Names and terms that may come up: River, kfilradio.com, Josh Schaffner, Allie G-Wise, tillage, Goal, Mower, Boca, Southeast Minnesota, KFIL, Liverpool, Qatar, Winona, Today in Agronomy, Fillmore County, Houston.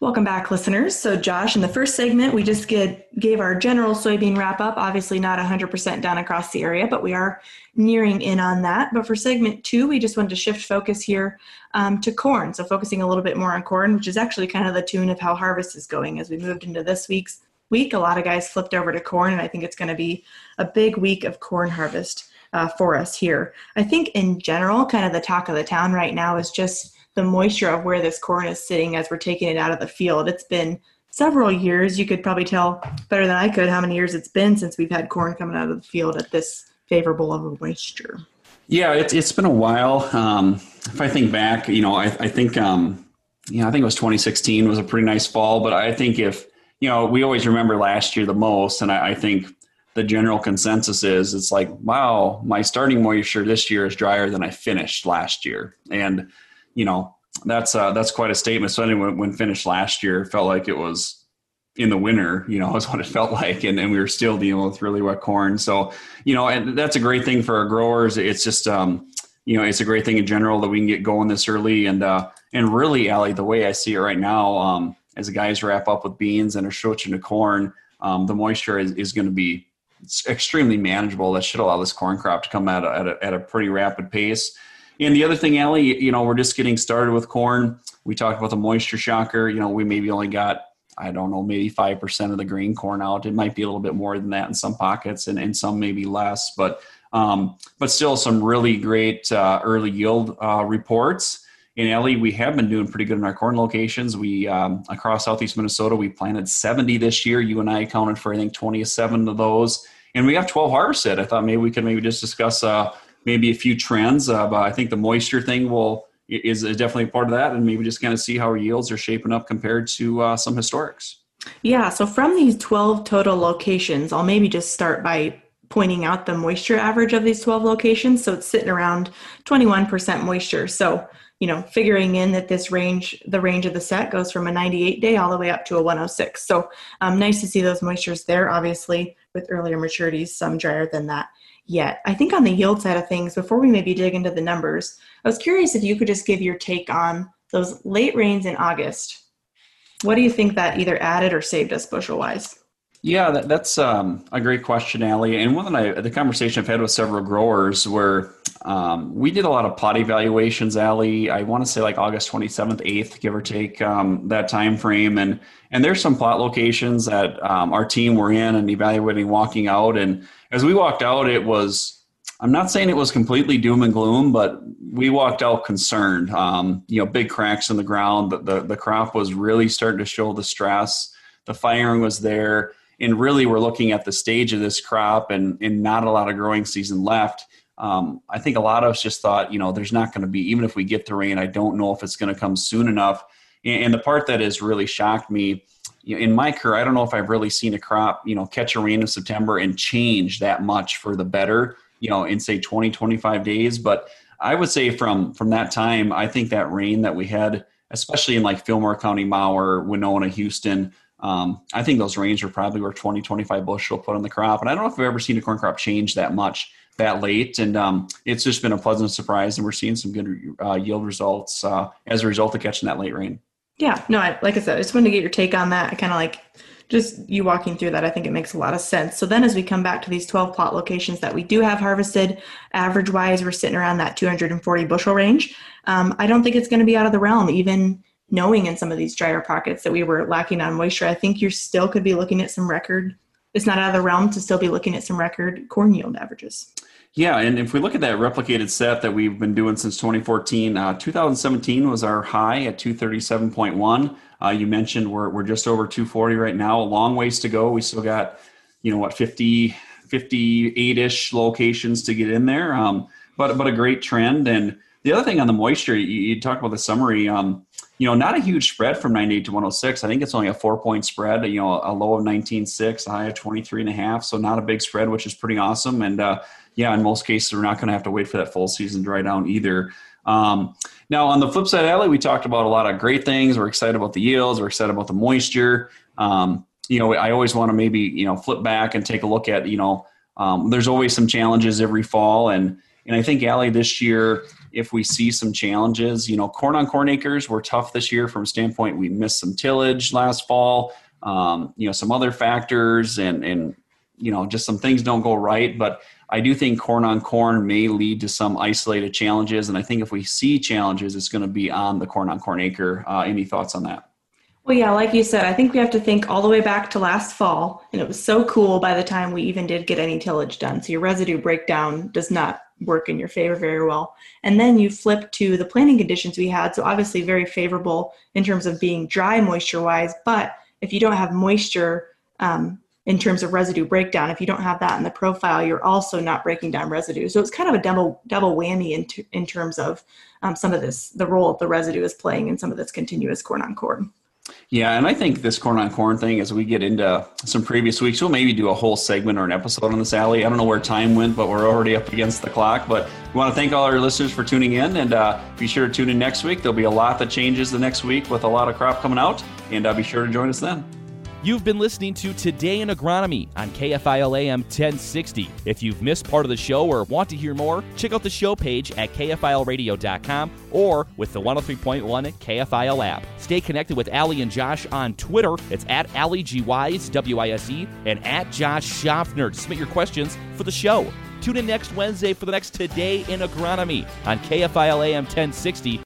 Welcome back, listeners. So Josh, in the first segment, we just gave our general soybean wrap-up, obviously not 100% done across the area, but we are nearing in on that. But for segment two, we just wanted to shift focus here to corn. So focusing a little bit more on corn, which is actually kind of the tune of how harvest is going. As we moved into this week's week, a lot of guys flipped over to corn, and I think it's going to be a big week of corn harvest for us here. I think in general, kind of the talk of the town right now is just the moisture of where this corn is sitting as we're taking it out of the field. It's been several years. You could probably tell better than I could how many years it's been since we've had corn coming out of the field at this favorable of a moisture. Yeah, it's been a while. If I think back, I think it was 2016 was a pretty nice fall, but I think we always remember last year the most, and I think the general consensus is it's like, wow, my starting moisture this year is drier than I finished last year. And that's quite a statement. So anyway, when finished last year, it felt like it was in the winter, is what it felt like. And we were still dealing with really wet corn. So, and that's a great thing for our growers. It's just, it's a great thing in general that we can get going this early. And really, Allie, the way I see it right now, as the guys wrap up with beans and are switching to corn, the moisture is going to be extremely manageable. That should allow this corn crop to come out at a pretty rapid pace. And the other thing, Allie, we're just getting started with corn. We talked about the moisture shocker. We maybe only got, maybe 5% of the green corn out. It might be a little bit more than that in some pockets and some maybe less, but still some really great early yield reports. And Allie, we have been doing pretty good in our corn locations. We, across Southeast Minnesota, we planted 70 this year. You and I accounted for, I think, 27 of those. And we have 12 harvested. I thought maybe we could just discuss maybe a few trends. But I think the moisture thing is definitely part of that, and maybe just kind of see how our yields are shaping up compared to some historics. Yeah, so from these 12 total locations, I'll maybe just start by pointing out the moisture average of these 12 locations. So it's sitting around 21% moisture. So, figuring in that this range, the range of the set goes from a 98 day all the way up to a 106. So nice to see those moistures there, obviously, with earlier maturities, some drier than that. Yet, I think on the yield side of things, before we maybe dig into the numbers, I was curious if you could just give your take on those late rains in August. What do you think that either added or saved us bushel-wise? Yeah, that's a great question, Allie. And one that the conversation I've had with several growers where we did a lot of plot evaluations, Allie. I want to say like August 27th, 8th, give or take that time frame. And there's some plot locations that our team were in and evaluating walking out. And as we walked out, it was, I'm not saying it was completely doom and gloom, but we walked out concerned. Big cracks in the ground. The crop was really starting to show the stress. The firing was there. And really, we're looking at the stage of this crop and not a lot of growing season left. I think a lot of us just thought, there's not going to be, even if we get the rain, I don't know if it's going to come soon enough. And the part that has really shocked me, in my career, I don't know if I've really seen a crop, catch a rain in September and change that much for the better, in say 20, 25 days. But I would say from that time, I think that rain that we had, especially in like Fillmore County, Mower, Winona, Houston, I think those rains are probably where 20, 25 bushel put on the crop. And I don't know if I've ever seen a corn crop change that much that late. And it's just been a pleasant surprise. And we're seeing some good yield results as a result of catching that late rain. Yeah, no, like I said, I just wanted to get your take on that. I kind of like just you walking through that. I think it makes a lot of sense. So then as we come back to these 12 plot locations that we do have harvested, average wise, we're sitting around that 240 bushel range. I don't think it's going to be out of the realm, even knowing in some of these drier pockets that we were lacking on moisture. I think you still could be looking at some record. It's not out of the realm to still be looking at some record corn yield averages. Yeah, and if we look at that replicated set that we've been doing since 2014, 2017 was our high at 237.1. You mentioned we're just over 240 right now, a long ways to go. We still got, 58-ish locations to get in there, but a great trend. And the other thing on the moisture, you talked about the summary, not a huge spread from 98 to 106. I think it's only a 4-point spread, a low of 19.6, a high of 23.5. So not a big spread, which is pretty awesome. And in most cases, we're not going to have to wait for that full season to dry down either. Now on the flip side, Allie, we talked about a lot of great things. We're excited about the yields. We're excited about the moisture. I always want to maybe, flip back and take a look at, there's always some challenges every fall. And And I think, Allie, this year, if we see some challenges, you know, corn on corn acres were tough this year from a standpoint we missed some tillage last fall, you know, some other factors and you know, just some things don't go right. But I do think corn on corn may lead to some isolated challenges. And I think if we see challenges, it's going to be on the corn on corn acre. Any thoughts on that? Well, yeah, like you said, I think we have to think all the way back to last fall. And it was so cool by the time we even did get any tillage done. So your residue breakdown does not work in your favor very well. And then you flip to the planting conditions we had. So obviously very favorable in terms of being dry moisture-wise. But if you don't have moisture, in terms of residue breakdown, if you don't have that in the profile, you're also not breaking down residue. So it's kind of a double whammy in terms of some of this, the role the residue is playing in some of this continuous corn on corn. Yeah, and I think this corn on corn thing, as we get into some previous weeks, we'll maybe do a whole segment or an episode on this, Allie. I don't know where time went, but we're already up against the clock. But we want to thank all our listeners for tuning in, and be sure to tune in next week. There'll be a lot that changes the next week with a lot of crop coming out, and be sure to join us then. You've been listening to Today in Agronomy on KFIL AM 1060. If you've missed part of the show or want to hear more, check out the show page at kfilradio.com or with the 103.1 KFIL app. Stay connected with Allie and Josh on Twitter. It's at Allie G-Wise, W-I-S-E, and at Josh Schaffner to submit your questions for the show. Tune in next Wednesday for the next Today in Agronomy on KFIL AM 1060.